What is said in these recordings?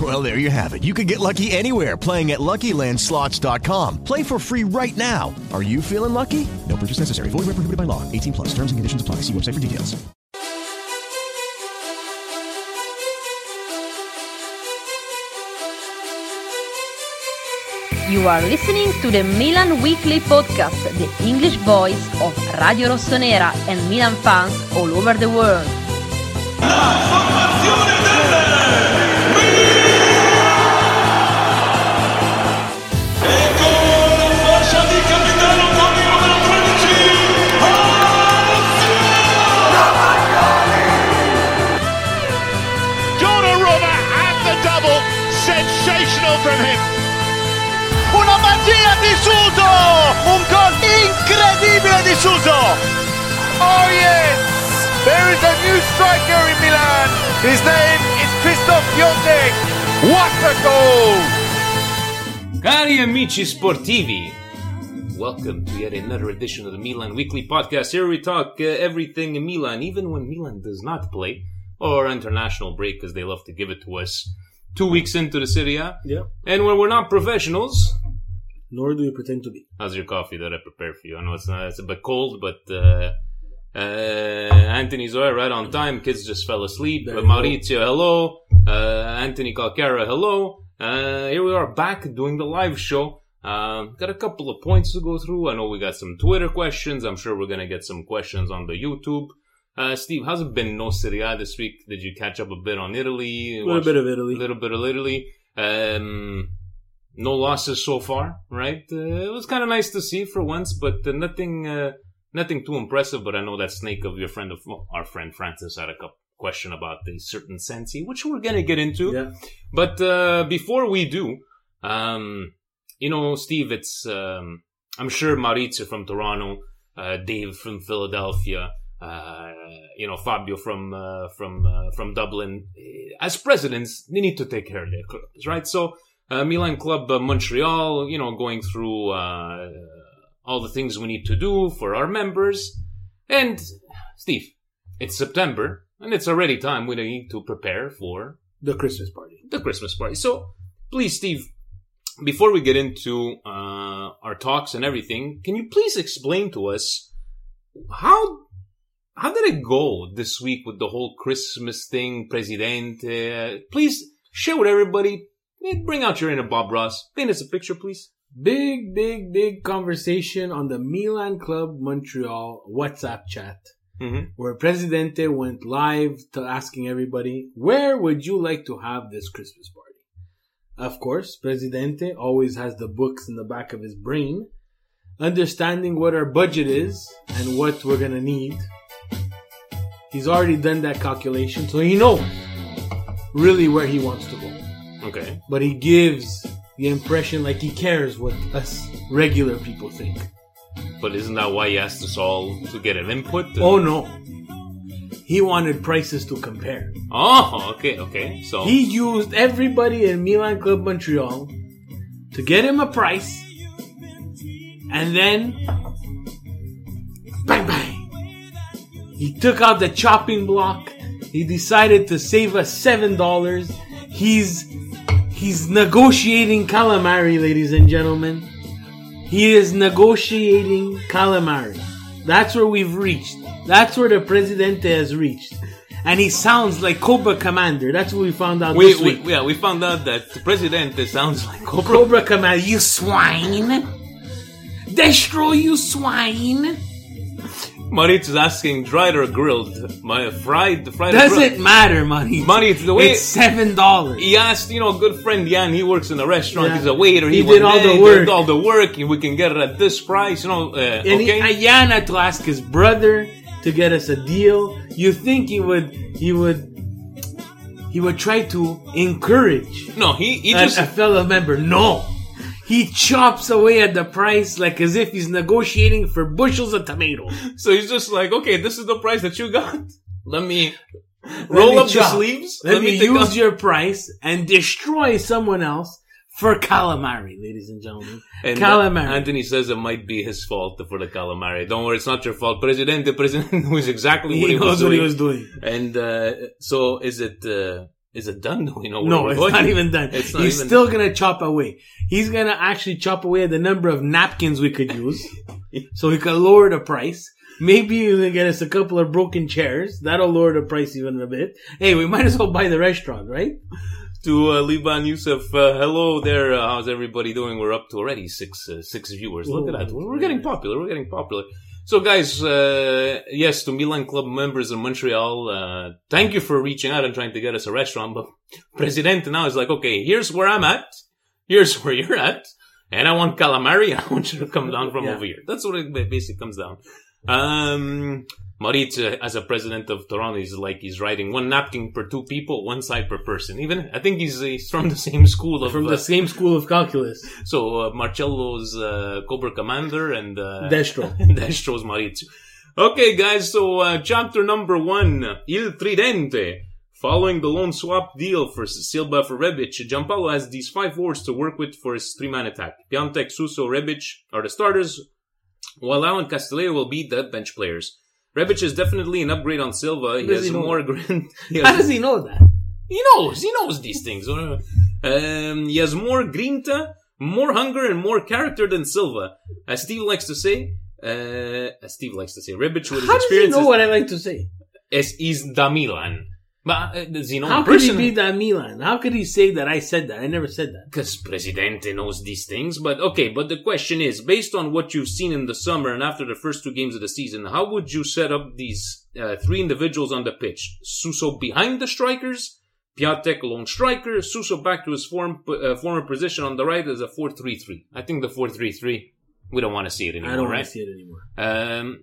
Well, there you have it. You can get lucky anywhere, playing at LuckyLandSlots.com. Play for free right now. Are you feeling lucky? No purchase necessary. Void where prohibited by law. 18 plus. Terms and conditions apply. See website for details. You are listening to the Milan Weekly Podcast, the English voice of Radio Rossonera and Milan fans all over the world. La formazione del Milan! E con la fascia di capitano Totti numero 13, Romagnoli! Donnarumma at the double, sensational from him. Una magia di Suso! Un gol incredibile di Suso! Oh yes! There is a new striker in Milan! His name is Krzysztof Piątek! What a goal! Cari amici sportivi! Welcome to yet another edition of the Milan Weekly Podcast. Here we talk everything Milan, even when Milan does not play, or international break, because they love to give it to us 2 weeks into the Serie A. Yeah. And when we're not professionals, nor do we pretend to be. How's your coffee that I prepared for you? I know it's a bit cold, but Anthony's right on time. Kids just fell asleep. Maurizio, hello. Anthony Calcara, hello. Here we are back doing the live show. Got a couple of points to go through. I know we got some Twitter questions. I'm sure we're going to get some questions on the YouTube. Steve, how's it been no Serie A this week? Did you catch up a bit on Italy? A little bit of Italy. No losses so far, right? It was kind of nice to see for once, but nothing too impressive. But I know that snake of your friend, our friend Francis, had a question about the certain Sensi, which we're going to get into. Yeah. But before we do, Steve, it's I'm sure Maurizio from Toronto, Dave from Philadelphia, Fabio from Dublin, as presidents, they need to take care of their clubs, right? So, Milan Club Montreal, going through, all the things we need to do for our members. And, Steve, it's September, and it's already time we need to prepare for the Christmas party. So, please, Steve, before we get into, our talks and everything, can you please explain to us how did it go this week with the whole Christmas thing, Presidente? Please share with everybody. Bring out your inner Bob Ross. Paint us a picture, please. Big conversation on the Milan Club Montreal WhatsApp chat, where Presidente went live to asking everybody, where would you like to have this Christmas party? Of course, Presidente always has the books in the back of his brain, understanding what our budget is and what we're going to need. He's already done that calculation, so he knows really where he wants to go. Okay. But he gives the impression like he cares what us regular people think. But isn't that why he asked us all to get an input? Or? Oh, no. He wanted prices to compare. Oh, okay. So he used everybody in Milan Club Montreal to get him a price, and then bang! He took out the chopping block. He decided to save us $7. He's negotiating calamari, ladies and gentlemen. He is negotiating calamari. That's where we've reached. That's where the Presidente has reached. And he sounds like Cobra Commander. That's what we found out this week. Yeah, we found out that the Presidente sounds like Cobra Commander. You swine! Destroy you swine! Maurizio's asking, dried or grilled? My fried. Doesn't matter, Maurizio. Maurizio, the way it's $7. He asked, you know, a good friend Jan. He works in a restaurant. Yeah. He's a waiter. He did all the work. He did all the work. We can get it at this price, you know. And okay. Jan had to ask his brother to get us a deal. You think he would try to encourage? No, he just a fellow member. No. He chops away at the price like as if he's negotiating for bushels of tomato. So he's just like, okay, this is the price that you got. Let me roll up the sleeves. Let me use your price and destroy someone else for calamari, ladies and gentlemen. And calamari. Anthony says it might be his fault for the calamari. Don't worry, it's not your fault. The president knows exactly what he was doing. And so is it done? Do we know where we're going? No, it's not even done. He's still going to chop away. He's going to actually chop away at the number of napkins we could use so we could lower the price. Maybe you can get us a couple of broken chairs. That'll lower the price even a bit. Hey, we might as well buy the restaurant, right? To Liban Youssef, hello there. How's everybody doing? We're up to already six viewers. Whoa, look at that. We're getting popular. So, guys, yes, to Milan Club members in Montreal, thank you for reaching out and trying to get us a restaurant. But Presidente now is like, okay, here's where I'm at. Here's where you're at. And I want calamari. I want you to come down from over here. That's what it basically comes down. Maurizio, as a president of Toronto, is like, he's writing one napkin per two people, one side per person. Even, I think he's from the same school of... calculus. So, Marcello's Cobra Commander and... Destro. Destro's Maurizio. Okay, guys, so chapter number 1, Il Tridente. Following the loan swap deal for Silva for Rebic, Giampaolo has these 5 forwards to work with for his 3-man attack. Piątek, Suso, Rebic are the starters, while Alan Castillejo will be the bench players. Rebic is definitely an upgrade on Silva. How does he know that? He knows these things. He has more grinta, more hunger, and more character than Silva. As Steve likes to say, Rebic with his experiences... How does he know what I like to say? He's da Milan. But does he know how could he be da Milan? How could he say that I said that? I never said that. Because Presidente knows these things. But the question is, based on what you've seen in the summer and after the first 2 games of the season, how would you set up these 3 individuals on the pitch? Suso behind the strikers, Piątek lone striker, Suso back to his former position on the right as a 4-3-3. I think the 4-3-3, we don't want to see it anymore. I don't want to see it anymore.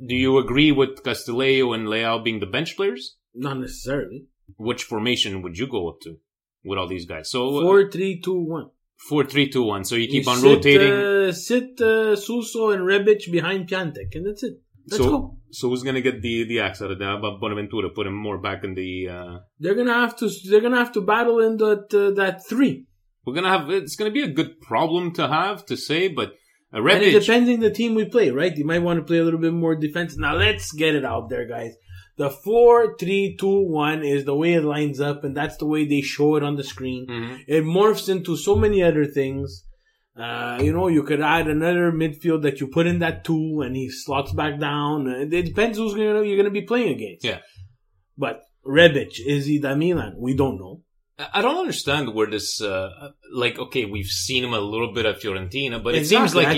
Do you agree with Castillejo and Leao being the bench players? Not necessarily. Which formation would you go up to with all these guys? So 4-3-2-1. 4-3-2-1. So you keep on rotating. Sit Suso and Rebic behind Piątek, and that's it. Let's go. So who's gonna get the axe out of that? About Bonaventura, put him more back in the. They're gonna have to battle in that 3. It's gonna be a good problem to have to say, but. Rebic, and it depends on the team we play, right? You might want to play a little bit more defensive. Now let's get it out there, guys. The 4-3-2-1 is the way it lines up, and that's the way they show it on the screen. Mm-hmm. It morphs into so many other things. You could add another midfield that you put in that 2, and he slots back down. It depends who's you're going to be playing against. Yeah. But Rebic, is he da Milan? We don't know. I don't understand where this, we've seen him a little bit at Fiorentina, but exactly. It seems like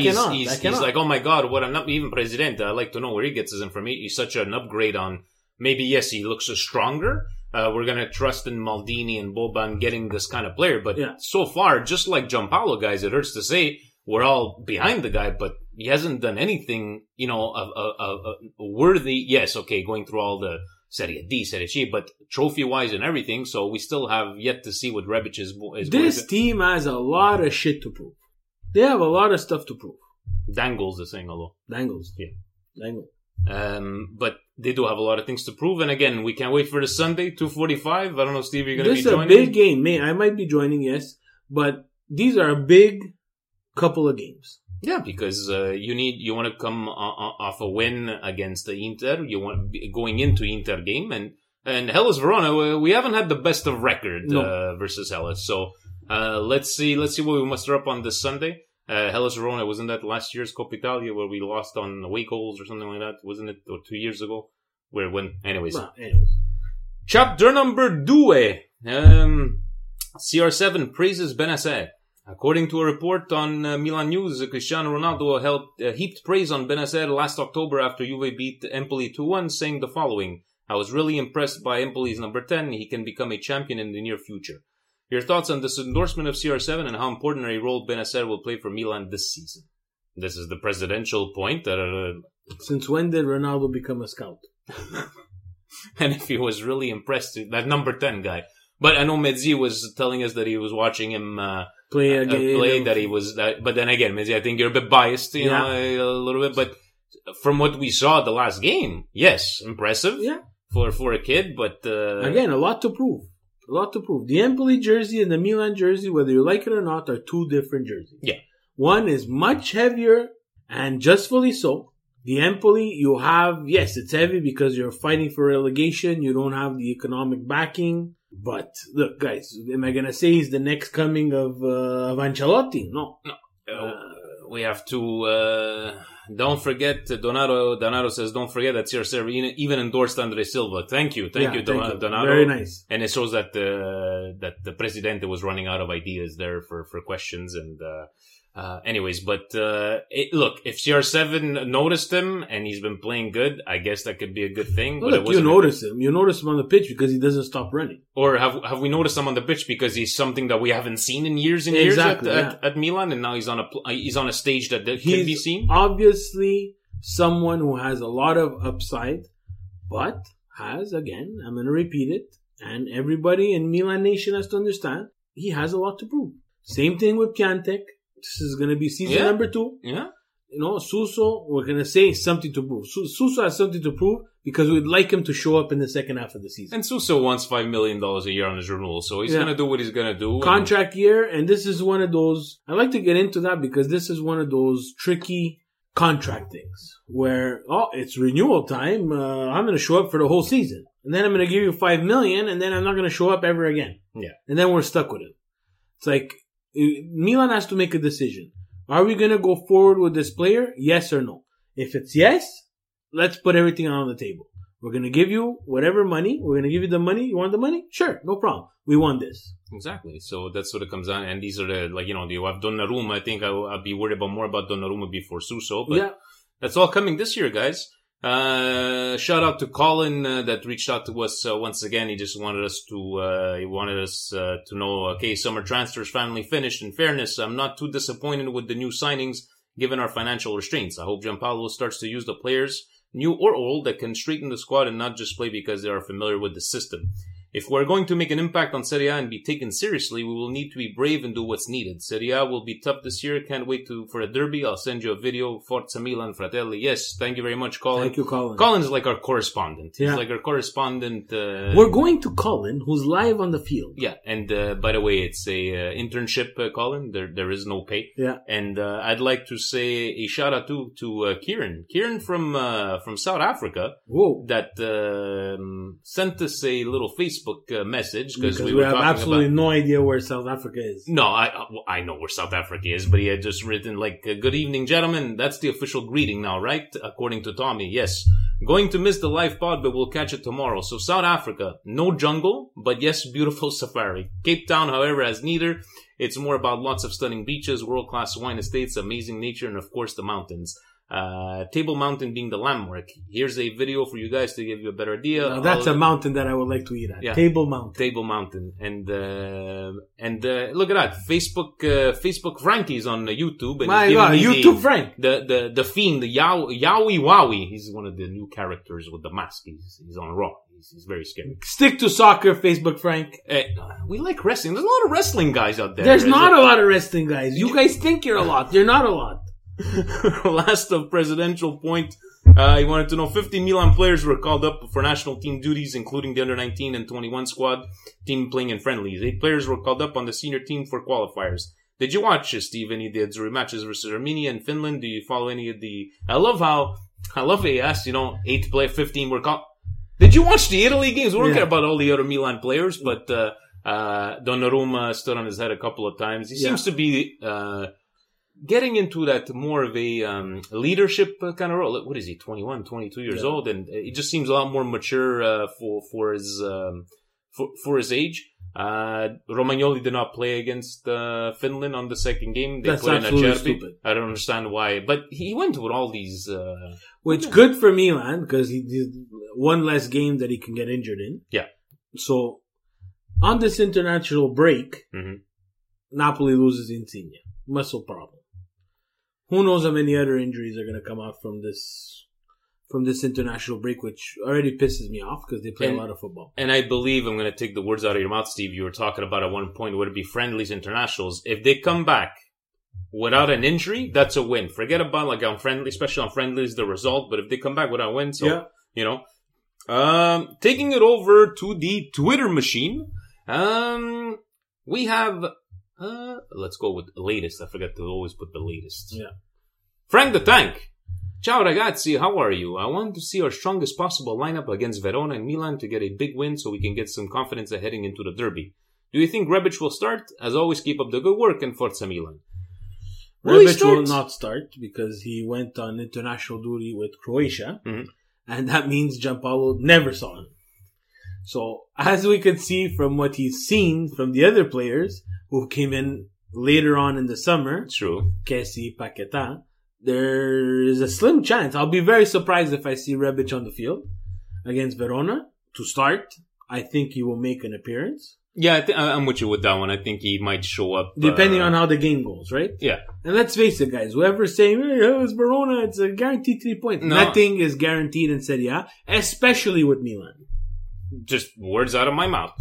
he's like, oh my God, what I'm not even Presidente. I'd like to know where he gets his information. He's such an upgrade on... Maybe, yes, he looks stronger. We're going to trust in Maldini and Boban getting this kind of player. But so far, just like Giampaolo, guys, it hurts to say we're all behind the guy, but he hasn't done anything, worthy. Yes, okay, going through all the Serie D, Serie C, but trophy-wise and everything. So we still have yet to see what Rebic is. This team has a lot of shit to prove. They have a lot of stuff to prove. Dangles is saying hello. Dangles. Yeah. Dangles. But they do have a lot of things to prove, and again, we can't wait for the Sunday 2:45. I don't know, Steve, you're going to be joining. This is a big game, man. I might be joining, yes, but these are a big couple of games. Yeah, because you want to come off a win against the Inter. You want going into Inter game and Hellas Verona. We haven't had the best of record versus Hellas, so let's see what we muster up on this Sunday. Hellas Verona, wasn't that last year's Coppa Italia where we lost on away goals or something like that? Wasn't it? Or 2 years ago? Anyways. Chapter number 2. CR7 praises Benasser. According to a report on Milan News, Cristiano Ronaldo heaped praise on Benacer last October after Juve beat Empoli 2-1, saying the following: "I was really impressed by Empoli's number 10. He can become a champion in the near future." Your thoughts on this endorsement of CR7 and how important a role Benacer will play for Milan this season? This is the presidential point. Since when did Ronaldo become a scout? And if he was really impressed, that number 10 guy. But I know Mezzi was telling us that he was watching him play, that he was... but then again, Mezzi, I think you're a bit biased, you know, a little bit. But from what we saw the last game, yes, impressive for a kid, but... again, a lot to prove. The Empoli jersey and the Milan jersey, whether you like it or not, are two different jerseys. Yeah. One is much heavier, and justfully so. The Empoli, you have... Yes, it's heavy because you're fighting for relegation. You don't have the economic backing. But, look, guys, am I going to say he's the next coming of Ancelotti? No. We have to... don't forget, Donato says, don't forget that CR7 even endorsed Andre Silva. Thank you, Donato. Very nice. And it shows that the Presidente was running out of ideas there for questions and... anyways, but look, if CR7 noticed him and he's been playing good, I guess that could be a good thing. Well, but look, you notice him on the pitch because he doesn't stop running. Or have we noticed him on the pitch because he's something that we haven't seen in years and years at Milan, and now he's on a stage that can be seen. Obviously, someone who has a lot of upside, but has, again, I'm going to repeat it, and everybody in Milan Nation has to understand he has a lot to prove. Same thing with Piątek. This is going to be season number 2. Yeah. You know, Suso, we're going to say something to prove. Suso has something to prove because we'd like him to show up in the second half of the season. And Suso wants $5 million a year on his renewal, so he's going to do what he's going to do. Contract year, and this is one of those... I like to get into that because this is one of those tricky contract things where, it's renewal time. I'm going to show up for the whole season. And then I'm going to give you $5 million, and then I'm not going to show up ever again. Yeah. And then we're stuck with him. It's like... Milan has to make a decision. Are we going to go forward with this player? Yes or no? If it's yes, let's put everything on the table. We're going to give you whatever money. We're going to give you the money. You want the money? Sure, no problem. We want this. Exactly. So that's what it comes down. And these are you have Donnarumma. I think I'll be worried more about Donnarumma before Suso. But that's all coming this year, guys. Shout out to Colin that reached out to us once again. He just wanted us to know, okay, summer transfers finally finished. In fairness, I'm not too disappointed with the new signings given our financial restraints. I hope Giampaolo starts to use the players, new or old, that can strengthen the squad and not just play because they are familiar with the system. If we're going to make an impact on Serie A and be taken seriously, we will need to be brave and do what's needed. Serie A will be tough this year. Can't wait for a derby. I'll send you a video. Forza Milan, Fratelli. Yes, thank you very much, Colin. Thank you, Colin. Colin's like our correspondent. He's like our correspondent. We're going to Colin, who's live on the field. Yeah, and by the way, it's a internship, Colin. There is no pay. Yeah. And I'd like to say a shout out to Kieran. Kieran from South Africa. Whoa. That sent us a little Facebook message because we have absolutely no idea where South Africa is. No, I know where South Africa is, but he had just written "Good evening, gentlemen." That's the official greeting now, right? According to Tommy, yes. Going to miss the live pod, but we'll catch it tomorrow. So South Africa, no jungle, but yes, beautiful safari. Cape Town, however, has neither. It's more about lots of stunning beaches, world-class wine estates, amazing nature, and of course the mountains. Table Mountain being the landmark. Here's a video for you guys to give you a better idea. Now, that's a mountain that I would like to eat at. Yeah. Table Mountain. And look at that. Facebook Frankie's on YouTube. And my God, YouTube Frank. The fiend, the Yowie Wowie. He's one of the new characters with the mask. He's on Raw. He's very scary. Stick to soccer, Facebook Frank. We like wrestling. There's a lot of wrestling guys out there. There's not a lot of wrestling guys. You guys think you're a lot. You're not a lot. Last of presidential point, he wanted to know 50 Milan players were called up for national team duties, including the under-19 and 21 squad team playing in friendlies. 8 players were called up on the senior team for qualifiers. Did you watch, Steve, any of the matches versus Armenia and Finland? Do you follow any of the... I love how he asked, 8 play, 15 were called... Did you watch the Italy games? We don't care about all the other Milan players, but Donnarumma stood on his head a couple of times. He seems to be... getting into that more of a leadership kind of role. What is he, 21, 22 years old? And he just seems a lot more mature for his age. Romagnoli did not play against Finland on the second game. They played Acerbi. Stupid. I don't understand why, but he went with all these. Which good for Milan because he did one less game that he can get injured in. Yeah. So on this international break, Napoli loses Insigne, muscle problem. Who knows how many other injuries are going to come out from this international break, which already pisses me off because they play a lot of football. And I believe, I'm going to take the words out of your mouth, Steve, you were talking about at one point, would it be friendlies, internationals? If they come back without an injury, that's a win. Forget about, like, on friendly, especially on friendlies, the result, but if they come back without a win, so, you know. Taking it over to the Twitter machine, we have, let's go with the latest. I forget to always put the latest. Yeah. Frank the Tank. Ciao ragazzi, how are you? I want to see our strongest possible lineup against Verona and Milan to get a big win so we can get some confidence heading into the derby. Do you think Rebic will start? As always, keep up the good work and Forza Milan. Rebic will not start because he went on international duty with Croatia, and that means Giampaolo never saw him. So, as we could see from what he's seen from the other players who came in later on in the summer, true, Kessie, Paquetá, there is a slim chance. I'll be very surprised if I see Rebic on the field against Verona to start. I think he will make an appearance. Yeah, I'm with you with that one. I think he might show up. Depending on how the game goes, right? Yeah. And let's face it, guys. Whoever's saying, it's Verona, it's a guaranteed 3 points. No. Nothing is guaranteed in Serie A, especially with Milan. Just words out of my mouth.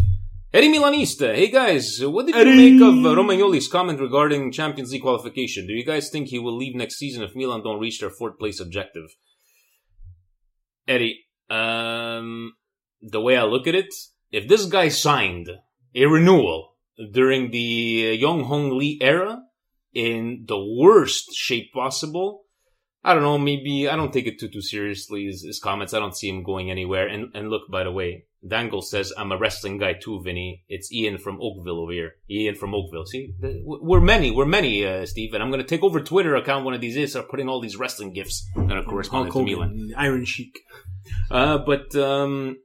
Eddie Milanista, hey guys, what did you make of Romagnoli's comment regarding Champions League qualification? Do you guys think he will leave next season if Milan don't reach their 4th place objective? Eddie, the way I look at it, if this guy signed a renewal during the Young Hong Lee era in the worst shape possible, I don't know, maybe I don't take it too seriously, his comments. I don't see him going anywhere. And look, by the way, Dangle says, I'm a wrestling guy too, Vinny. It's Ian from Oakville over here. Ian from Oakville. See, we're many, Steve. And I'm going to take over Twitter account one of these days, start putting all these wrestling gifs that are corresponding to Milan. Iron Sheik. Do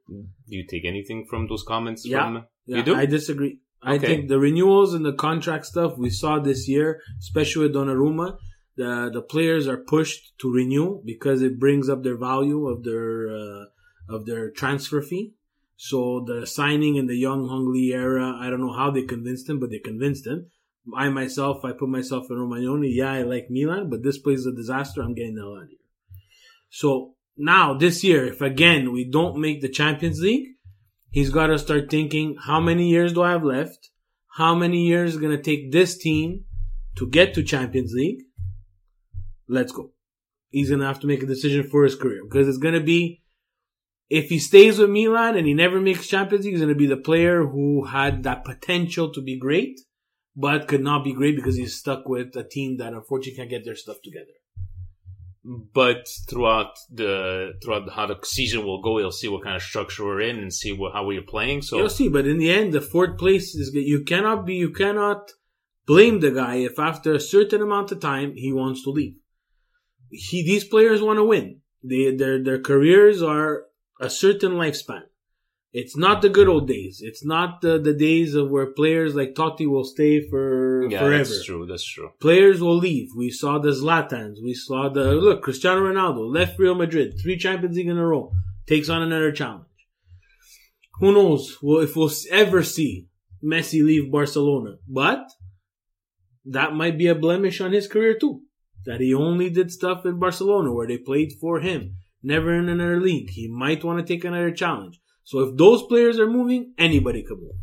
you take anything from those comments? Yeah, you do? I disagree. Okay. I think the renewals and the contract stuff we saw this year, especially with Donnarumma, the players are pushed to renew because it brings up their value of their transfer fee. So the signing in the Young Hong Lee era, I don't know how they convinced him, but they convinced him. I put myself in Romagnoli. Yeah, I like Milan, but this place is a disaster. I'm getting the hell out of here. So now this year, if again we don't make the Champions League, he's got to start thinking, how many years do I have left? How many years is going to take this team to get to Champions League? Let's go. He's going to have to make a decision for his career because it's going to be, if he stays with Milan and he never makes Champions League, he's going to be the player who had that potential to be great but could not be great because he's stuck with a team that unfortunately can't get their stuff together. But throughout how the season will go, you'll see what kind of structure we're in and see how we're playing. So you'll see, but in the end, the 4th place is you cannot blame the guy if after a certain amount of time he wants to leave. These players want to win. Their careers are a certain lifespan. It's not the good old days. It's not the days of where players like Totti will stay forever. That's true. Players will leave. We saw the Zlatans. We saw Cristiano Ronaldo left Real Madrid, 3 Champions League in a row, takes on another challenge. Who knows if we'll ever see Messi leave Barcelona. But that might be a blemish on his career too. That he only did stuff in Barcelona where they played for him. Never in another league. He might want to take another challenge. So if those players are moving, anybody can move.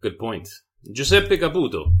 Good point. Giuseppe Caputo.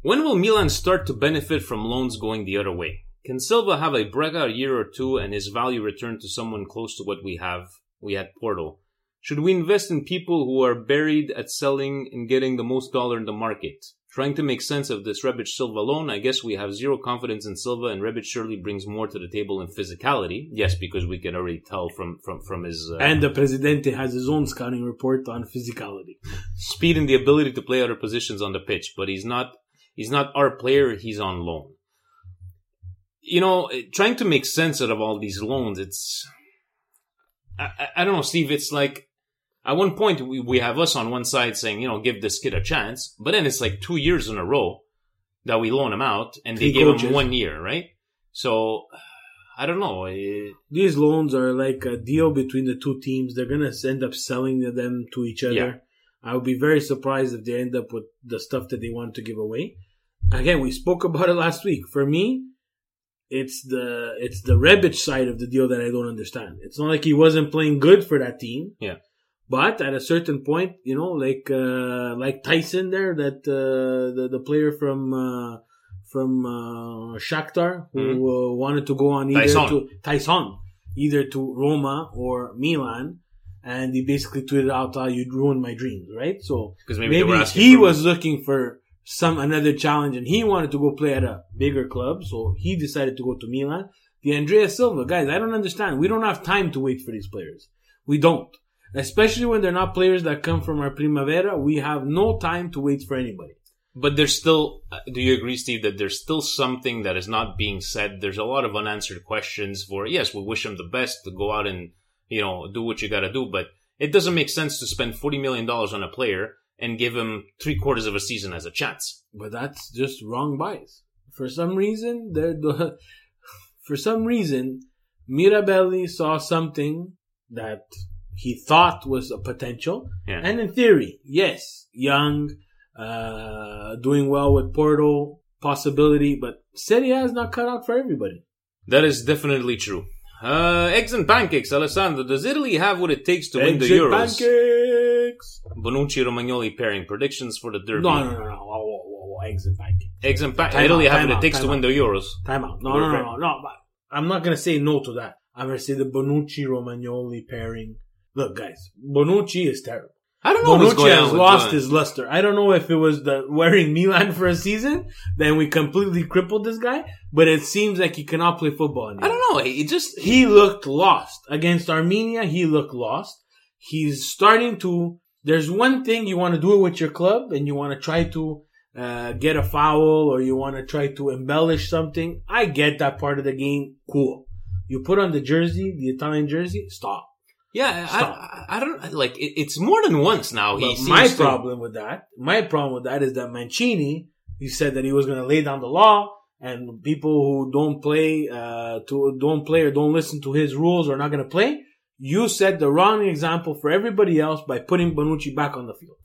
When will Milan start to benefit from loans going the other way? Can Silva have a breakout year or two and his value return to someone close to what we had Porto? Should we invest in people who are buried at selling and getting the most dollar in the market? Trying to make sense of this Rebic Silva loan, I guess we have zero confidence in Silva, and Rebic surely brings more to the table in physicality. Yes, because we can already tell from his... and the Presidente has his own scouting report on physicality. Speed and the ability to play other positions on the pitch, but he's not our player, he's on loan. You know, trying to make sense out of all these loans, it's... I don't know, Steve, it's like... At one point, we have us on one side saying, you know, give this kid a chance. But then it's like 2 years in a row that we loan him out, and they gave him 1 year, right? So, I don't know. These loans are like a deal between the two teams. They're going to end up selling them to each other. Yeah. I would be very surprised if they end up with the stuff that they want to give away. Again, we spoke about it last week. For me, it's the Rebic side of the deal that I don't understand. It's not like he wasn't playing good for that team. Yeah. But at a certain point, you know, like Tyson there, that the player from Shakhtar who wanted to go on either to Roma or Milan, and he basically tweeted out, "You'd ruin my dreams," right? So maybe he was looking for another challenge, and he wanted to go play at a bigger club, so he decided to go to Milan. The Andrea Silva guys, I don't understand. We don't have time to wait for these players. We don't. Especially when they're not players that come from our Primavera, we have no time to wait for anybody. But there's still, do you agree, Steve, that there's still something that is not being said? There's a lot of unanswered questions for, yes, we wish him the best to go out and, you know, do what you gotta do, but it doesn't make sense to spend $40 million on a player and give him 3/4 of a season as a chance. But that's just wrong buys. For some reason, Mirabelli saw something that he thought was a potential. Yeah. And in theory, yes, young, doing well with Porto, possibility, but Serie A is not cut out for everybody. That is definitely true. Eggs and pancakes, Alessandro. Does Italy have what it takes to win the Euros? Pancakes! Bonucci, Romagnoli pairing predictions for the Derby. No. Whoa. Eggs and pancakes. Eggs and pancakes. Italy have what it takes to win the Euros. Time out. No. I'm not going to say no to that. I'm going to say the Bonucci-Romagnoli pairing. Look, guys, Bonucci is terrible. I don't know. Bonucci has lost his luster. I don't know if it was the wearing Milan for a season, then we completely crippled this guy. But it seems like he cannot play football anymore. I don't know. He looked lost against Armenia. He looked lost. He's starting to. There's one thing you want to do with your club, and you want to try to get a foul, or you want to try to embellish something. I get that part of the game. Cool. You put on the jersey, the Italian jersey. Stop. Yeah, I don't like it. It's more than once now. My problem with that is that Mancini, he said that he was going to lay down the law, and people who don't play or don't listen to his rules are not going to play. You set the wrong example for everybody else by putting Bonucci back on the field.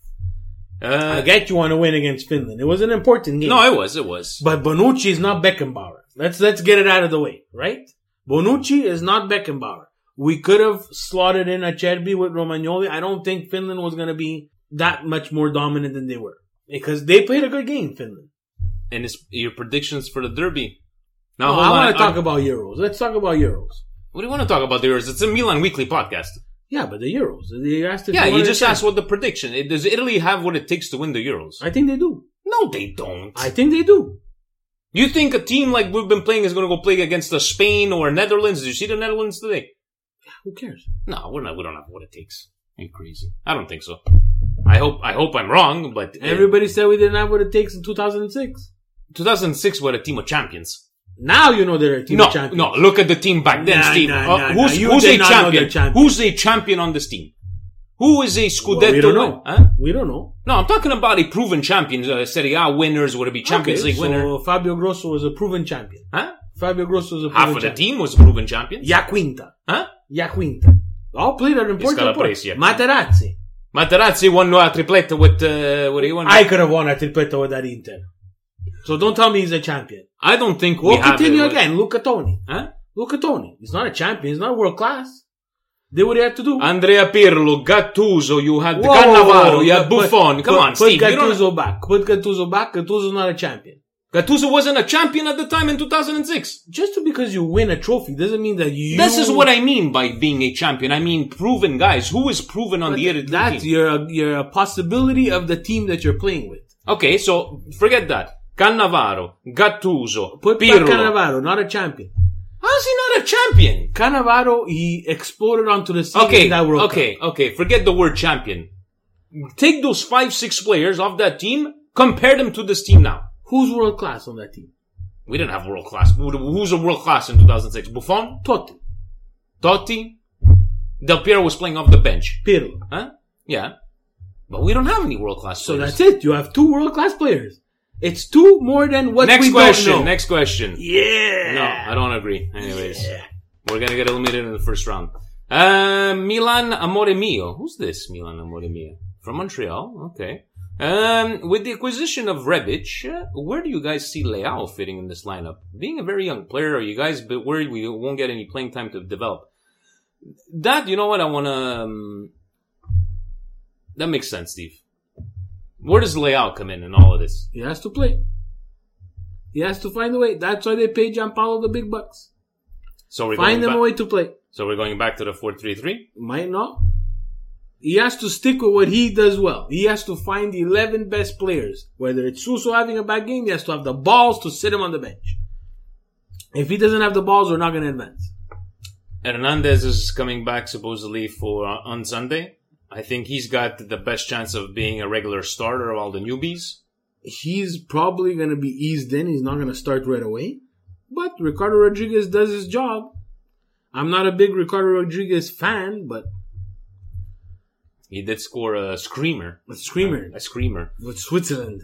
I get you want to win against Finland. It was an important game. No, it was. But Bonucci is not Beckenbauer. Let's get it out of the way, right? Bonucci is not Beckenbauer. We could have slotted in Acerbi with Romagnoli. I don't think Finland was going to be that much more dominant than they were. Because they played a good game, Finland. And your predictions for the Derby. Now, I want to talk about Euros. Let's talk about Euros. What do you want to talk about the Euros? It's a Milan Weekly podcast. Yeah, but the Euros. You just asked what the prediction. Does Italy have what it takes to win the Euros? I think they do. No, they don't. I think they do. You think a team like we've been playing is going to go play against Spain or Netherlands? Did you see the Netherlands today? Who cares? No, we're not. We don't have what it takes. You're crazy. I don't think so. I hope I'm wrong, but everybody said we didn't have what it takes in 2006. 2006 were a team of champions. Now you know they're a team of champions. No, look at the team back then, Steve. Who's a champion? Who's a champion on this team? Who is a Scudetto? Well, we don't know. Huh? We don't know. No, I'm talking about a proven champion. Serie A winners would it be Champions League winner? So Fabio Grosso was a proven champion. Huh? Fabio Grosso was a proven champion. Half of the team was a proven champion. Iaquinta. Huh? Iaquinta. All played an important part. Materazzi. Materazzi won a tripletta with... what do you want? I could have won a tripletta with that Inter. So don't tell me he's a champion. I don't think we'll continue again. Luca Toni. Huh? Luca Toni. He's not a champion. He's not world class. They would have to do. Andrea Pirlo, Gattuso, you had Cannavaro, you had Buffon. Come on, Steve. Put Gattuso back. Gattuso's not a champion. Gattuso wasn't a champion at the time in 2006. Just because you win a trophy doesn't mean that you... This is what I mean by being a champion. I mean proven guys. Who is proven on the Italy team? That's your possibility of the team that you're playing with. Okay, so forget that. Cannavaro, Gattuso, Pirlo. Put back Cannavaro, not a champion. How is he not a champion? Cannavaro, he exploded onto the scene in that World Cup. Okay. Forget the word champion. Take those 5-6 players off that team, compare them to this team now. Who's world class on that team? We didn't have world class. Who's a world class in 2006? Buffon? Totti. Del Piero was playing off the bench. Pirlo. Huh? Yeah. But we don't have any world-class players. So that's it. You have two world-class players. It's two more than what we question, don't know. Next question. Yeah. No, I don't agree. Anyways. Yeah. We're going to get eliminated in the first round. Milan Amore Mio. Who's this Milan Amore Mio? From Montreal. Okay. With the acquisition of Rebic, where do you guys see Leao fitting in this lineup? Being a very young player, are you guys a bit worried we won't get any playing time to develop? That, you know what, I want to... That makes sense, Steve. Where does Leao come in all of this? He has to play. He has to find a way. That's why they pay Giampaolo the big bucks. So we're find him a way to play. So we're going back to the 4-3-3? Might not. He has to stick with what he does well. He has to find the 11 best players. Whether it's Suso having a bad game, he has to have the balls to sit him on the bench. If he doesn't have the balls, we're not going to advance. Hernandez is coming back supposedly for on Sunday. I think he's got the best chance of being a regular starter of all the newbies. He's probably going to be eased in. He's not going to start right away. But Ricardo Rodriguez does his job. I'm not a big Ricardo Rodriguez fan, but... He did score a screamer. A screamer. A screamer. With Switzerland.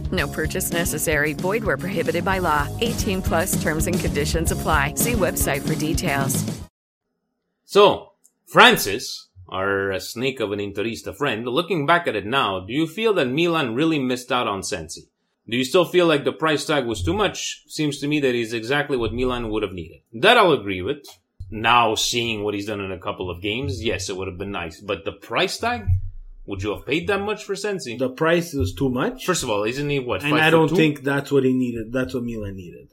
No purchase necessary. Void where prohibited by law. 18 plus terms and conditions apply. See website for details. So, Francis, our snake of an Interista friend, looking back at it now, do you feel that Milan really missed out on Sensi? Do you still feel like the price tag was too much? Seems to me that he's exactly what Milan would have needed. That I'll agree with. Now seeing what he's done in a couple of games, yes, it would have been nice. But the price tag... Would you have paid that much for Sensi? The price was too much. First of all, isn't he what? And I don't think that's what he needed. That's what Milan needed.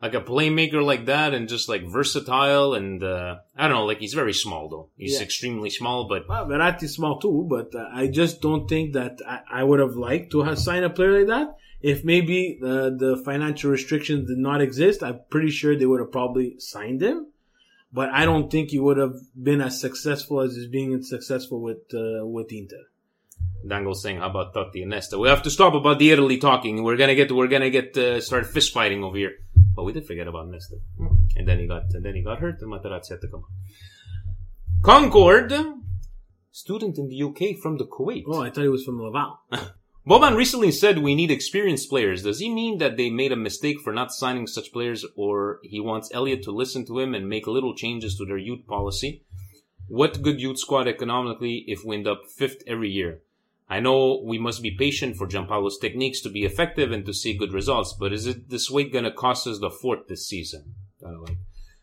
Like a playmaker like that and just like versatile and, I don't know, like he's very small though. He's extremely small, but... Well, Verratti's small too, but I just don't think that I would have liked to have signed a player like that. If maybe the financial restrictions did not exist, I'm pretty sure they would have probably signed him. But I don't think he would have been as successful as he's being successful with Inter. Dangle's saying, how about Totti and Nesta? We have to stop about the Italy talking. We're gonna start fist fighting over here. But we did forget about Nesta. And then he got hurt, and Materazzi had to come on. Concord, student in the UK from the Kuwait. Oh, I thought he was from Laval. Boban recently said we need experienced players. Does he mean that they made a mistake for not signing such players, or he wants Elliot to listen to him and make little changes to their youth policy? What good youth squad economically if we end up 5th every year? I know we must be patient for Giampaolo's techniques to be effective and to see good results, but is it this weight going to cost us the 4th this season?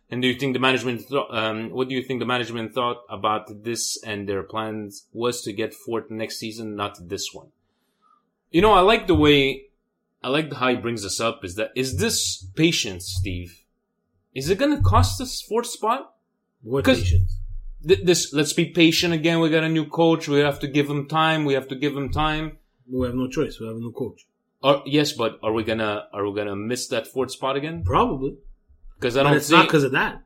And do you think the management what do you think the management thought about this, and their plans was to get 4th next season, not this one? You know, I like how he brings us up, is this patience, Steve? Is it going to cost us 4th spot? What patience? This, let's be patient again, we got a new coach, we have to give him time. We have no choice, we have a new coach. Yes, but are we gonna miss that 4th spot again? Probably. Not because of that.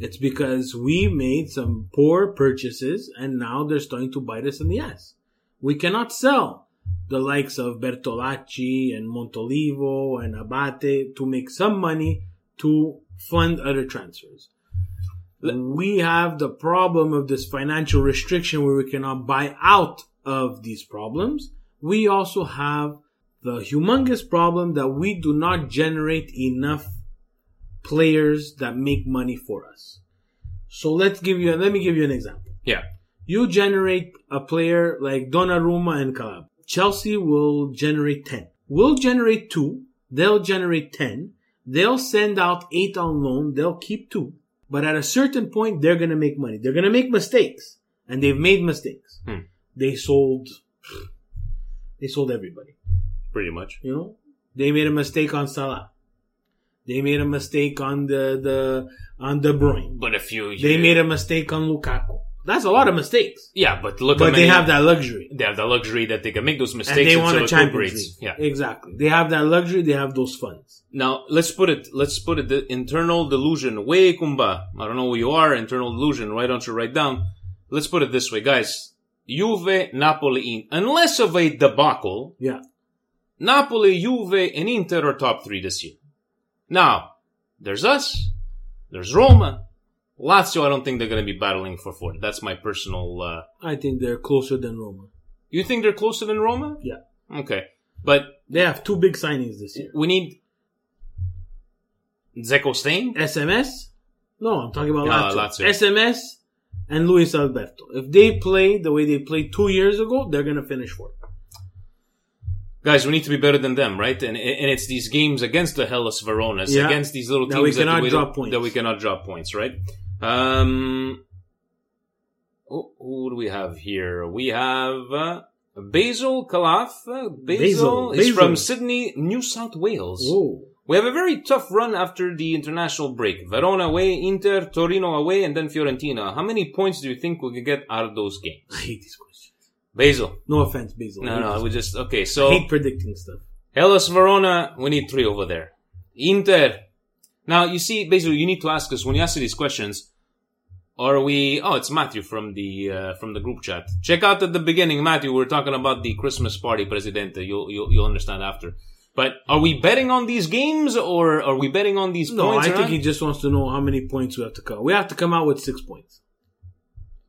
It's because we made some poor purchases, and now they're starting to bite us in the ass. We cannot sell the likes of Bertolacci and Montolivo and Abate to make some money to fund other transfers. We have the problem of this financial restriction where we cannot buy out of these problems. We also have the humongous problem that we do not generate enough players that make money for us. So let me give you an example. Yeah. You generate a player like Donnarumma and Calab. Chelsea will generate 10. We'll generate 2. they'll generate 10. They'll send out 8 on loan. They'll keep 2. But at a certain point, they're going to make money. They're going to make mistakes. And they've made mistakes. Hmm. They sold everybody. Pretty much. You know? They made a mistake on Salah. They made a mistake on on De Bruyne. But a few... They made a mistake on Lukaku. That's a lot of mistakes. Yeah, but look... But they have that luxury. They have that luxury that they can make those mistakes. And they want a Champions League. Yeah. Exactly. They have that luxury. They have those funds. Now, let's put it, the internal delusion. Way, Kumba. I don't know who you are. Internal delusion. Why don't you write down? Let's put it this way, guys. Juve, Napoli, unless of a debacle. Yeah. Napoli, Juve, and Inter are top 3 this year. Now, there's us. There's Roma. Lazio, I don't think they're going to be battling for 4. That's my personal... I think they're closer than Roma. You think they're closer than Roma? Yeah. Okay. But... They have 2 big signings this year. We need... Dzeko staying? SMS? No, I'm talking about Lazio. SMS and Luis Alberto. If they play the way they played 2 years ago, they're going to finish 4th. Guys, we need to be better than them, right? And it's these games against the Hellas Verona, yeah, against these little teams that we cannot drop points, right? Who do we have here? We have Basil Calaf. Basil is from Sydney, New South Wales. Whoa. We have a very tough run after the international break. Verona away, Inter, Torino away, and then Fiorentina. How many points do you think we could get out of those games? I hate these questions. Basil. No offense, Basil. No, we just... Okay, so... I hate predicting stuff. Hellas Verona, we need 3 over there. Inter. Now, you see, Basil, you need to ask us, when you ask these questions, are we... Oh, it's Matthew from the group chat. Check out at the beginning, Matthew, we're talking about the Christmas party, Presidente. You'll understand after. But are we betting on these games, or are we betting on these points? No, I think he just wants to know how many points we have to come. We have to come out with 6 points.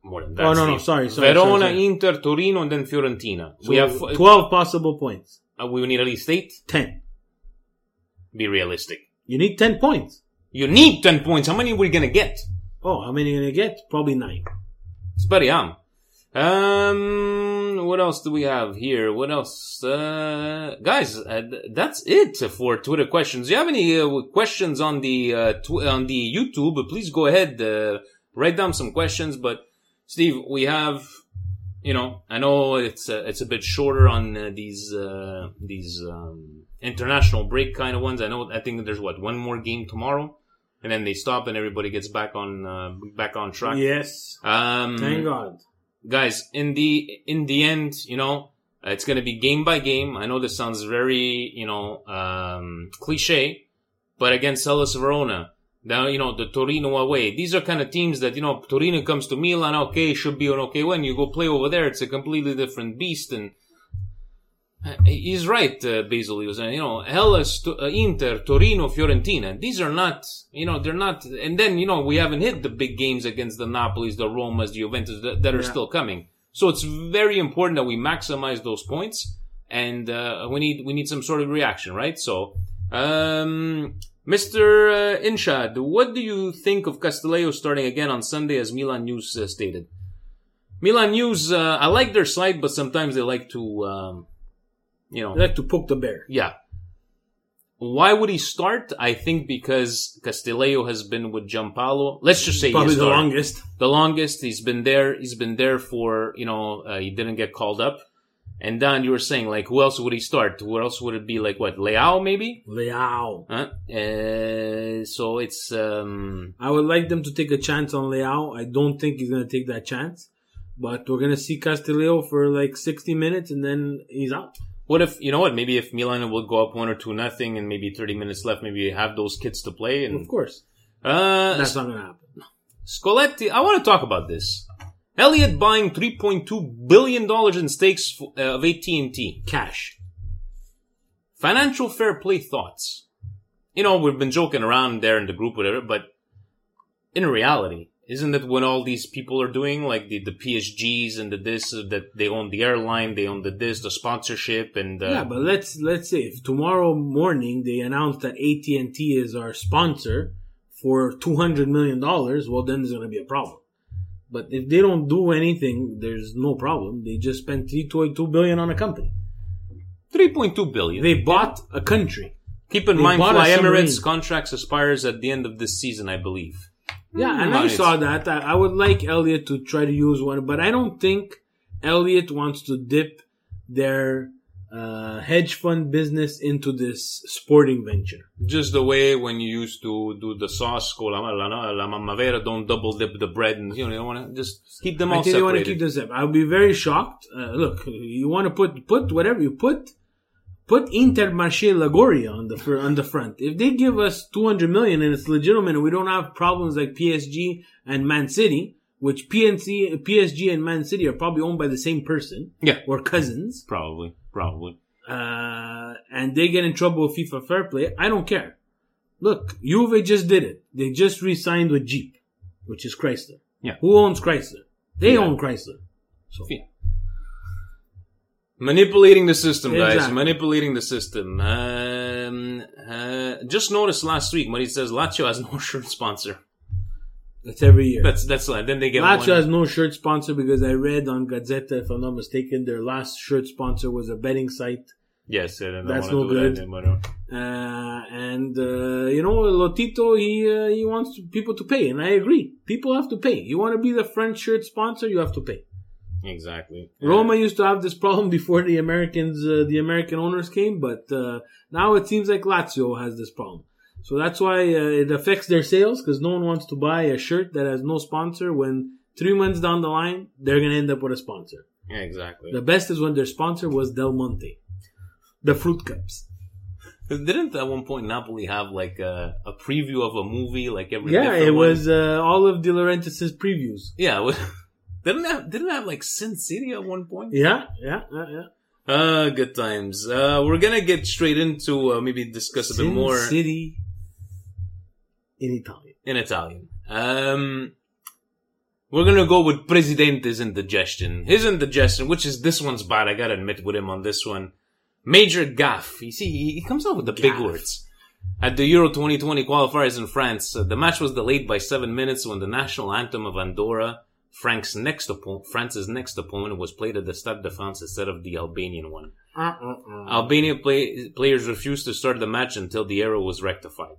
Oh, no, sorry. Verona, Inter, Torino, and then Fiorentina. So we have 12 possible points. We need at least 8? 10. Be realistic. You need 10 points. How many are we going to get? Oh, how many are we going to get? Probably 9. It's pretty ham. What else do we have here? What else? Guys, that's it for Twitter questions. Do you have any questions on the YouTube? Please go ahead, write down some questions, but Steve, we have, I know it's a bit shorter on these international break kind of ones. I think there's 1 more game tomorrow, and then they stop and everybody gets back on track. Yes. Thank God. Guys, in the end, it's going to be game by game. I know this sounds very, cliche, but against Hellas Verona, now, the Torino away. These are kind of teams that, Torino comes to Milan, okay, should be an okay win. You go play over there, it's a completely different beast. And he's right, Basil. He was, Hellas, Inter, Torino, Fiorentina. These are not, they're not. And then, we haven't hit the big games against the Napolis, the Romas, the Juventus that are still coming. So it's very important that we maximize those points. And we need some sort of reaction, right? So, Mr. Inshad, what do you think of Castillejo starting again on Sunday, as Milan News stated? Milan News, I like their site, but sometimes they like to, They like to poke the bear. Yeah. Why would he start? I think because Castillejo has been with Giampaolo. Let's just say probably the longest. The longest. He's been there. He's been there for, he didn't get called up. And Don, you were saying, who else would he start? Who else would it be? Leao, maybe? Leao. Huh? So it's... I would like them to take a chance on Leao. I don't think he's going to take that chance. But we're going to see Castillejo for, 60 minutes, and then he's out. What if... You know what? Maybe if Milan will go up 1 or 2-0, and maybe 30 minutes left, maybe have those kids to play. And, of course. That's not going to happen. Scoletti, I want to talk about this. Elliot buying $3.2 billion in stakes of AT&T. Cash. Financial fair play thoughts. We've been joking around there in the group, whatever, but in reality, isn't that what all these people are doing? Like the PSGs and the this, that they own the airline, they own the sponsorship, and... Yeah, but let's say if tomorrow morning they announce that AT&T is our sponsor for $200 million, well, then there's going to be a problem. But if they don't do anything, there's no problem. They just spent $3.2 billion on a company. $3.2 billion. They bought a country. Keep in mind, Fly Emirates' contract expires at the end of this season, I believe. Yeah, and I saw that. I would like Elliot to try to use one, but I don't think Elliot wants to dip their hedge fund business into this sporting venture. Just the way when you used to do the sauce, la mamma vera, don't double dip the bread, and you know, you want to just keep them all separated. I think you want to keep them separate. I'll be very shocked. Look, you want to put whatever you put. Put Intermarché Lagoria on the front. If they give us $200 million and it's legitimate and we don't have problems like PSG and Man City, which PSG and Man City are probably owned by the same person. Yeah. Or cousins. Probably. And they get in trouble with FIFA Fair Play. I don't care. Look, Juve just did it. They just re-signed with Jeep, which is Chrysler. Yeah. Who owns Chrysler? They own Chrysler. So. Yeah. Manipulating the system, guys. Exactly. Manipulating the system. Just noticed last week, Marie says Lazio has no shirt sponsor. That's every year. That's then they get Lazio has no shirt sponsor because I read on Gazzetta, if I'm not mistaken, their last shirt sponsor was a betting site. Yes, that's no good. You know, Lotito, he wants people to pay, and I agree. People have to pay. You want to be the French shirt sponsor, you have to pay. Exactly. Roma used to have this problem before the American owners came, but now it seems like Lazio has this problem. So that's why it affects their sales, because no one wants to buy a shirt that has no sponsor when 3 months down the line, they're going to end up with a sponsor. Yeah, exactly. The best is when their sponsor was Del Monte. The fruit cups. Didn't at one point Napoli have like a preview of a movie? Like every it was all of De Laurentiis' previews. Yeah, it was... Didn't have like Sin City at one point? Yeah. Good times. We're gonna get straight into maybe discuss a bit more Sin City in Italian. We're gonna go with Presidente's indigestion. His indigestion, which is this one's bad. I gotta admit with him on this one. Major gaffe. You see, he comes out with the big words. At the Euro 2020 qualifiers in France, the match was delayed by 7 minutes when the national anthem of Andorra. France's next opponent was played at the Stade de France instead of the Albanian one. Albanian players refused to start the match until the error was rectified.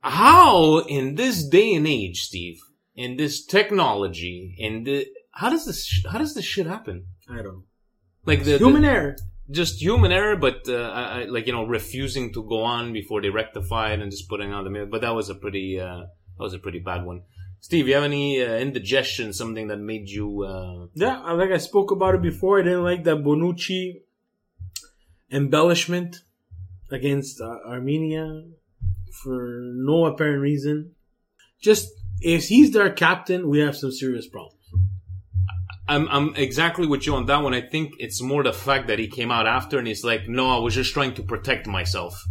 How, in this day and age, Steve, in this technology, how does this shit happen? I don't know. Like human error. Just human error, but refusing to go on before they rectify it and just putting on the mirror. But that was a pretty bad one. Steve, you have any indigestion, something that made you... Yeah, like I spoke about it before, I didn't like that Bonucci embellishment against Armenia for no apparent reason. Just, if he's their captain, we have some serious problems. I'm exactly with you on that one. I think it's more the fact that he came out after and he's like, no, I was just trying to protect myself.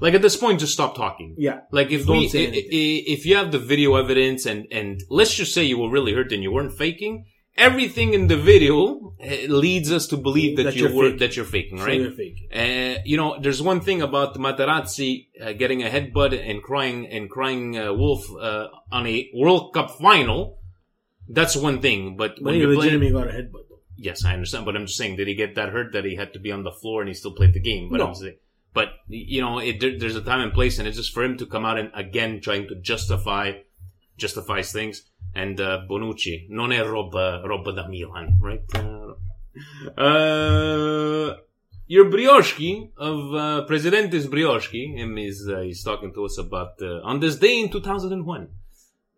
Like, at this point, just stop talking. Yeah. Like, if you have the video evidence and let's just say you were really hurt and you weren't faking, everything in the video leads us to believe that you're faking, right? So you're faking. There's one thing about Materazzi getting a headbutt and crying wolf on a World Cup final. That's one thing, but when you legitimately got a headbutt, though. Yes, I understand, but I'm just saying, did he get that hurt that he had to be on the floor and he still played the game? But no. I'm saying... But, there's a time and place, and it's just for him to come out and, again, trying to justifies things. And Bonucci, non è roba da Milan, right? Your Brioski of Presidente's Brioski, him is he's talking to us about on this day in 2001.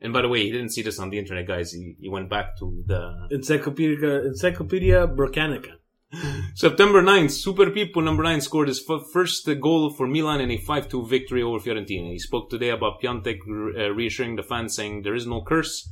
And by the way, he didn't see this on the internet, guys. He went back to the... Encyclopedia Britannica. September 9th, Super Pippo number 9 scored his first goal for Milan in a 5-2 victory over Fiorentina. He spoke today about Piątek reassuring the fans, saying there is no curse.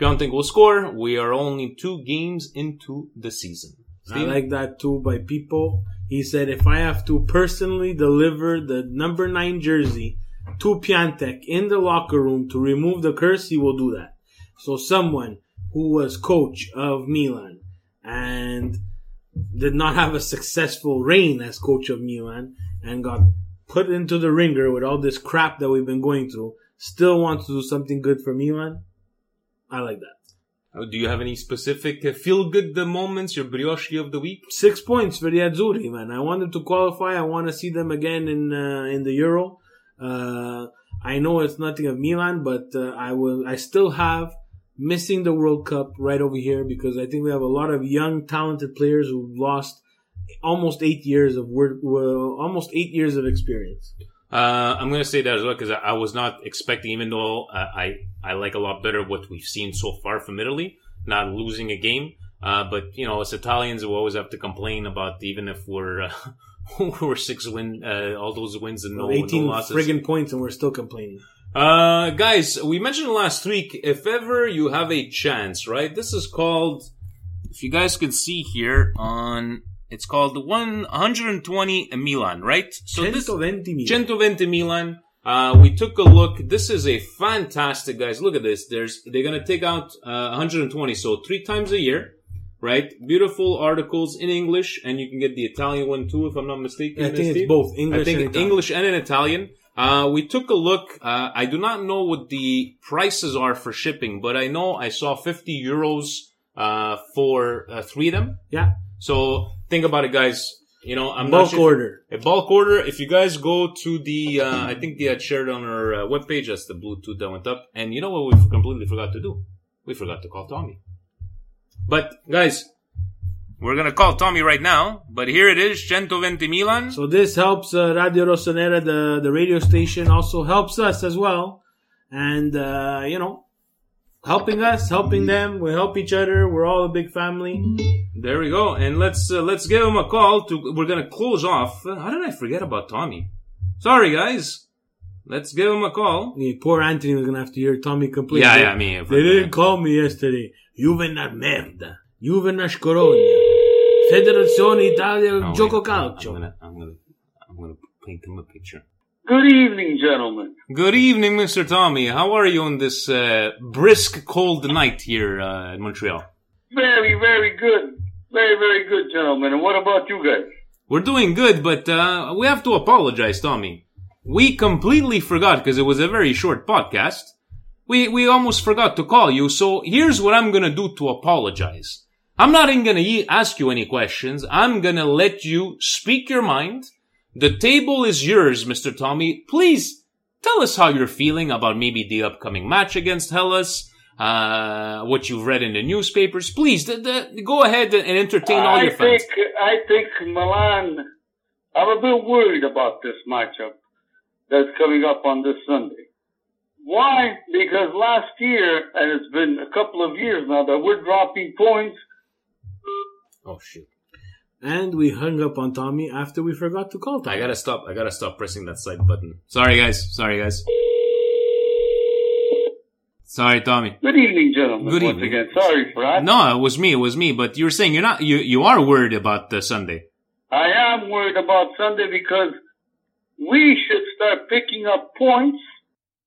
Piątek will score. We are only 2 games into the season. Steve? I like that too by Pippo. He said, if I have to personally deliver the number 9 jersey to Piątek in the locker room to remove the curse, he will do that. So someone who was coach of Milan and... did not have a successful reign as coach of Milan and got put into the ringer with all this crap that we've been going through, still wants to do something good for Milan. I like that. Do you have any specific feel-good moments, your brioche of the week? 6 points for the Azzurri, man. I want them to qualify. I want to see them again in the Euro. I know it's nothing of Milan, but I still have missing the World Cup right over here because I think we have a lot of young, talented players who've lost almost 8 years of experience. I'm going to say that as well because I was not expecting, even though I like a lot better what we've seen so far from Italy, not losing a game. But, you know, as Italians, we always have to complain about even if we're... we're all those wins and no, 18 no losses. 18 friggin' points and we're still complaining. Guys, we mentioned last week, if ever you have a chance, right? This is called, if you guys can see here on, it's called 120 Milan, right? So 120 Milan. We took a look. This is a fantastic, guys. Look at this. They're going to take out 120, so 3 times a year. Right? Beautiful articles in English, and you can get the Italian one too, if I'm not mistaken. I think it's both English. I think and Italian. English and in Italian. We took a look. I do not know what the prices are for shipping, but I know I saw 50 euros for 3 of them. Yeah. So think about it, guys. You know, I'm bulk order. A bulk order. If you guys go to the, I think they had shared on our webpage, that's the Bluetooth that went up. And you know what we completely forgot to do? We forgot to call Tommy. But, guys, we're going to call Tommy right now. But here it is, 120 Milan. So this helps Radio Rossonera, the radio station, also helps us as well. And, you know, helping us, helping them. We help each other. We're all a big family. There we go. And let's give him a call. We're going to close off. How did I forget about Tommy? Sorry, guys. Let's give him a call. Yeah, poor Anthony was going to have to hear Tommy complain. Yeah, I mean... They didn't call me yesterday. Juve una merda. Juve una scorogna. Federazione Italia gioco calcio. I'm going to paint him a picture. Good evening, gentlemen. Good evening, Mr. Tommy. How are you on this brisk, cold night here in Montreal? Very, very good. Very, very good, gentlemen. And what about you guys? We're doing good, but we have to apologize, Tommy. We completely forgot, because it was a very short podcast. We almost forgot to call you, so here's what I'm gonna do to apologize. I'm not even gonna ask you any questions. I'm gonna let you speak your mind. The table is yours, Mr. Tommy. Please tell us how you're feeling about maybe the upcoming match against Hellas, what you've read in the newspapers. Please, go ahead and entertain all your fans. I think Milan, I'm a bit worried about this matchup that's coming up on this Sunday. Why? Because last year, and it's been a couple of years now that we're dropping points. Oh, shit. And we hung up on Tommy after we forgot to call Tommy. I gotta stop pressing that side button. Sorry, guys. Sorry, Tommy. Good evening, gentlemen. Good evening. Once again, sorry for that. No, it was me, but you're saying you are worried about Sunday. I am worried about Sunday because we should start picking up points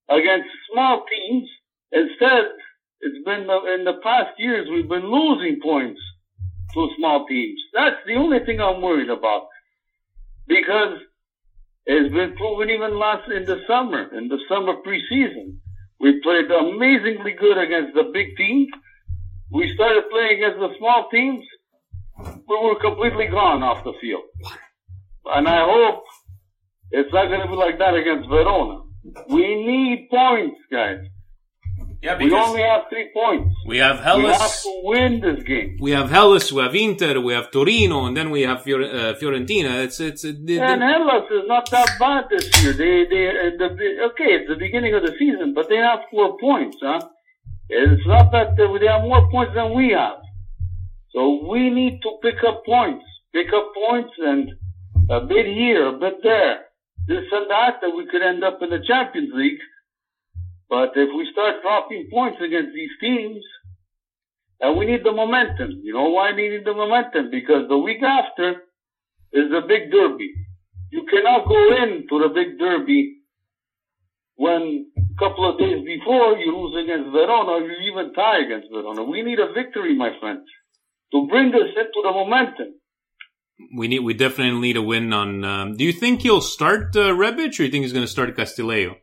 against small teams. Instead, it's been in the past years we've been losing points to small teams. That's the only thing I'm worried about. Because it's been proven even last in the summer preseason. We played amazingly good against the big teams. We started playing against the small teams. We were completely gone off the field. And I hope it's not going to be like that against Verona. We need points, guys. Yeah, we only have 3 points. We have Hellas. We have to win this game. We have Hellas, we have Inter, we have Torino, and then we have Fiorentina. And Hellas is not that bad this year. Okay, it's the beginning of the season, but they have 4 points, huh? It's not that they have more points than we have. So we need to pick up points, and a bit here, a bit there. This and that we could end up in the Champions League. But if we start dropping points against these teams, and we need the momentum. You know why we need the momentum? Because the week after is the big derby. You cannot go into the big derby when a couple of days before you lose against Verona or you even tie against Verona. We need a victory, my friends, to bring us into the momentum. We definitely need a win on... do you think he'll start Rebic, or you think he's going to start Castillejo?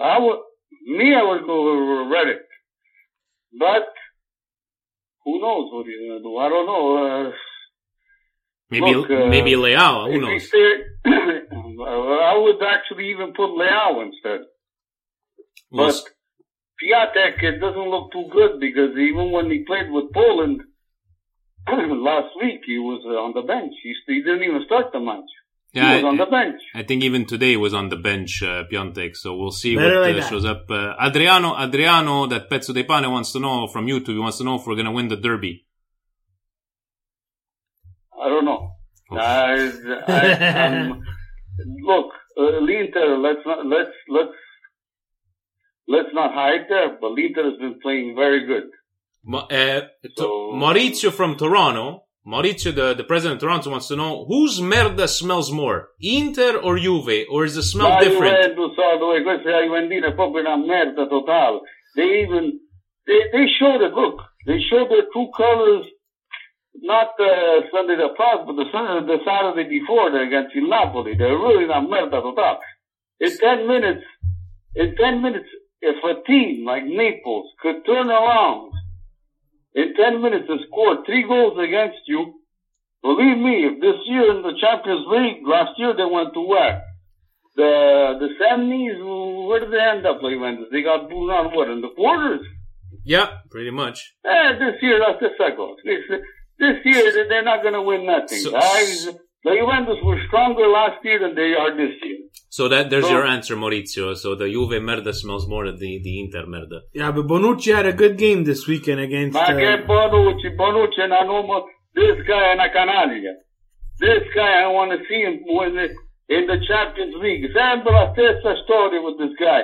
I would go with Rebic. But who knows what he's going to do? I don't know. Maybe Leao. Who knows? I would actually even put Leao instead. But Piątek, it doesn't look too good because even when he played with Poland last week, he was on the bench. He didn't even start the match. Yeah, he was on the bench. I think even today he was on the bench, Piątek. So we'll see what shows up. Adriano, that pezzo di pane wants to know from YouTube. He wants to know if we're going to win the derby. I don't know. Look, l'Inter. Let's not hide there. But l'Inter has been playing very good. Maurizio from Toronto. Maurizio, the president of Toronto, wants to know whose merda smells more, Inter or Juve, or is the smell different? Juventus, questa la Juventina è proprio una merda totale. They showed it. Look, they showed their true colors. Not the Sunday the past, but the Saturday before against Napoli. They're really not merda totale. In 10 minutes, if a team like Naples could turn around. In 10 minutes to score 3 goals against you, believe me, if this year in the Champions League, last year they went to where? The semis, where did they end up? They got blown out, in the quarters? Yeah, pretty much. This year, that's the cycle. This year, they're not going to win nothing. The Juventus were stronger last year than they are this year. So there's your answer, Maurizio. So the Juve merda smells more than the Inter merda. Yeah, but Bonucci had a good game this weekend against... Bonucci, and I know this guy in a canaglia. This guy, I want to see him in the Champions League. Sempre la stessa storia with this guy.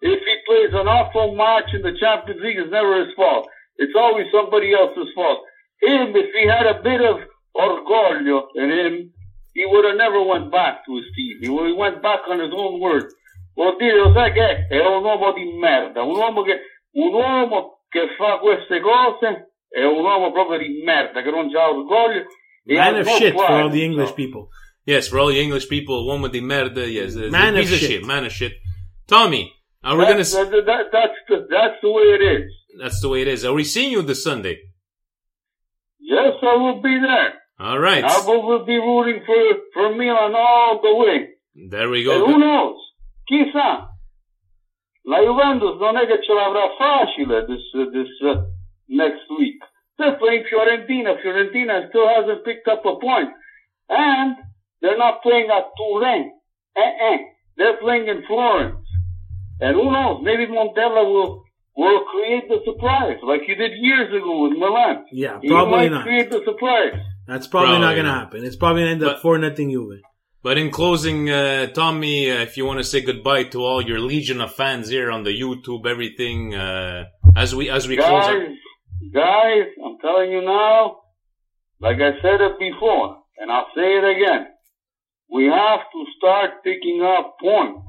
If he plays an awful match in the Champions League, it's never his fault. It's always somebody else's fault. Him, if he had a bit of orgoglio in him, he would have never went back to his team. He went back on his own word. Vuol dire, lo sai che è un uomo di merda. Un uomo che fa queste cose è un uomo proprio di merda, che non c'ha orgoglio. Man of shit for all the English people. Yes, for all the English people, uomo di merda, yes. Man of shit. Man of shit. Tommy, are we going to... That's the way it is. That's the way it is. Are we seeing you this Sunday? Yes, I will be there. All right. I will be rooting for Milan all the way. There we go. And who knows? Chissà. La Juventus non è che ce l'avrà facile this next week. They're playing Fiorentina. Fiorentina still hasn't picked up a point. And they're not playing at Turin. They're playing in Florence. And who knows? Maybe Montella will create the surprise, like he did years ago with Milan. Yeah, probably not. He might create the surprise. That's probably not going to happen. It's probably going to end up 4-0 Juve. But in closing, Tommy, if you want to say goodbye to all your legion of fans here on the YouTube, everything, as we close up. Guys, I'm telling you now, like I said it before, and I'll say it again, we have to start picking up points.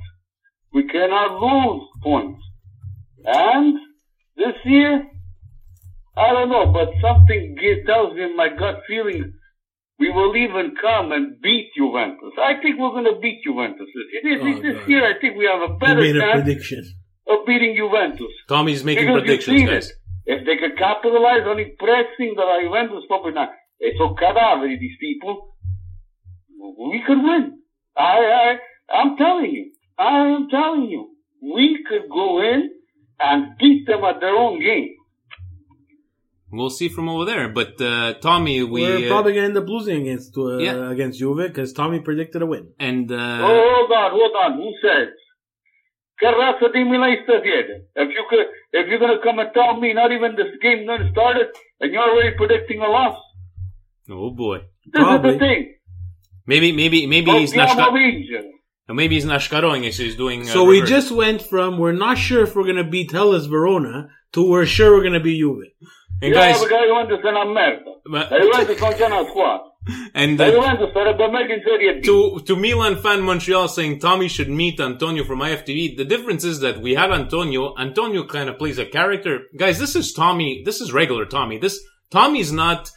We cannot lose points. And this year, I don't know, but something tells me in my gut feeling we will even come and beat Juventus. I think we're going to beat Juventus. This year, I think we have a better chance of beating Juventus. Tommy's making predictions, guys. If they could capitalize on impressing the Juventus, probably not. It's a cadaver, these people. We could win. I'm telling you. We could go in and beat them at their own game. We'll see from over there. But, Tommy, we're probably going to end up losing against Juve because Tommy predicted a win. And, hold on. Who says? If you're going to come and tell me not even this game done started and you're already predicting a loss. Oh, boy. This is the thing. Maybe he's not... Maybe he's not scaring us. He's doing... So we just went from we're not sure if we're going to beat Hellas Verona to we're sure we're going to beat Juve. And guys, and to Milan fan Montreal saying Tommy should meet Antonio from IFTV. The difference is that we had Antonio. Antonio kind of plays a character. Guys, this is Tommy. This is regular Tommy. This Tommy's not.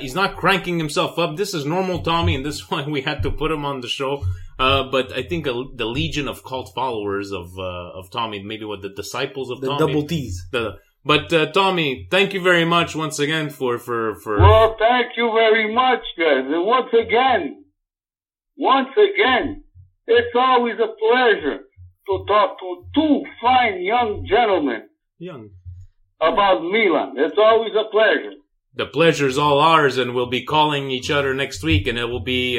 He's not cranking himself up. This is normal Tommy, and this is why we had to put him on the show. But I think the legion of cult followers of Tommy, maybe what the disciples of Tommy, the double T's. But Tommy, thank you very much once again for. Well, thank you very much, guys. Once again, it's always a pleasure to talk to two fine young gentlemen. About Milan. It's always a pleasure. The pleasure's all ours, and we'll be calling each other next week, and it will be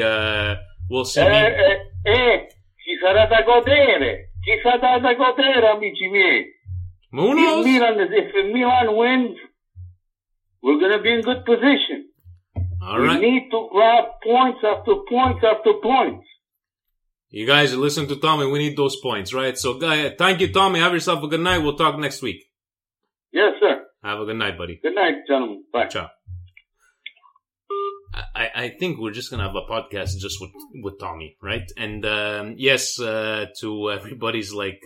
we'll see. Ci sarà da godere. Ci sarà da godere, amici miei. Munoz? If Milan wins, we're going to be in good position. All right. We need to grab points after points after points. You guys listen to Tommy. We need those points, right? So, thank you, Tommy. Have yourself a good night. We'll talk next week. Yes, sir. Have a good night, buddy. Good night, gentlemen. Bye. Ciao. I think we're just going to have a podcast just with Tommy, right? And, yes, to everybody's like...